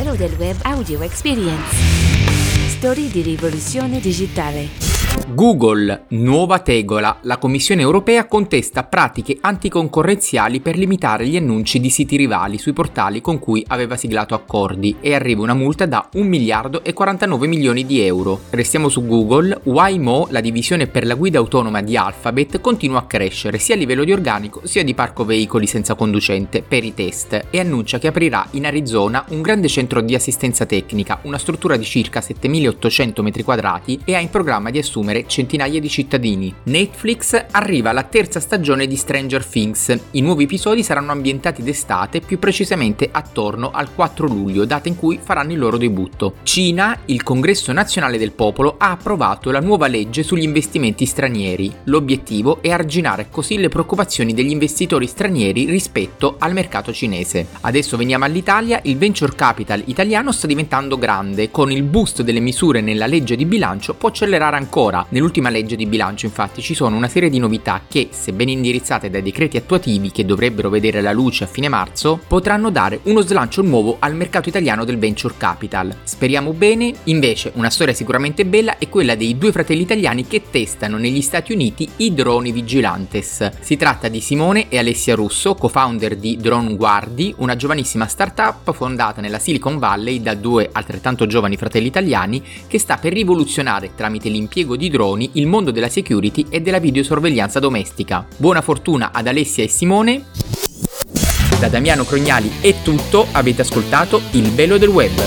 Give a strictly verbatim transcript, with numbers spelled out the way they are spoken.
Ministero del Web Audio Experience. Storie di rivoluzione digitale. Google, nuova tegola. La Commissione europea contesta pratiche anticoncorrenziali per limitare gli annunci di siti rivali sui portali con cui aveva siglato accordi e arriva una multa da un miliardo e quarantanove milioni di euro. Restiamo su Google. Waymo, la divisione per la guida autonoma di Alphabet, continua a crescere sia a livello di organico sia di parco veicoli senza conducente per i test e annuncia che aprirà in Arizona un grande centro di assistenza tecnica, una struttura di circa settemilaottocento metri quadrati e ha in programma di assumere centinaia di cittadini. Netflix, arriva la terza stagione di Stranger Things. I nuovi episodi saranno ambientati d'estate, più precisamente attorno al quattro luglio, data in cui faranno il loro debutto. Cina, il Congresso Nazionale del Popolo ha approvato la nuova legge sugli investimenti stranieri. L'obiettivo è arginare così le preoccupazioni degli investitori stranieri rispetto al mercato cinese. Adesso veniamo all'Italia. Il venture capital italiano sta diventando grande, con il boost delle misure nella legge di bilancio può accelerare ancora. Nell'ultima legge di bilancio, infatti, ci sono una serie di novità che, sebbene indirizzate dai decreti attuativi che dovrebbero vedere la luce a fine marzo, potranno dare uno slancio nuovo al mercato italiano del venture capital. Speriamo bene. Invece, una storia sicuramente bella è quella dei due fratelli italiani che testano negli Stati Uniti i droni vigilantes. Si tratta di Simone e Alessia Russo, co-founder di Drone Guardi, una giovanissima startup fondata nella Silicon Valley da due altrettanto giovani fratelli italiani che sta per rivoluzionare, tramite l'impiego di droni, il mondo della security e della videosorveglianza domestica. Buona fortuna ad Alessia e Simone. Da Damiano Crognali è tutto, avete ascoltato Il Bello del Web.